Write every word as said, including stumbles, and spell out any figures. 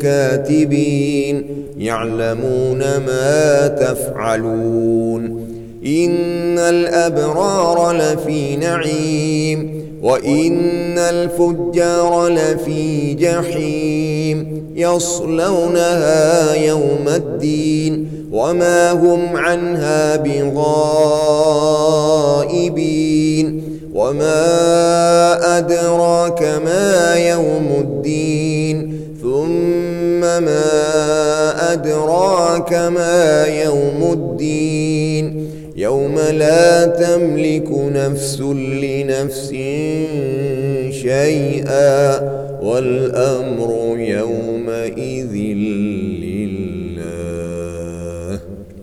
كاتبين يعلمون ما تفعلون إن الأبرار لفي نعيم وإن الفجار لفي جحيم يصلونها يوم الدين وما هم عنها بغائبين وما أدراك ما يوم الدين ثم ما أدراك ما يوم الدين يوم لا تملك نفس لنفس شيئا والأمر يومئذ لله.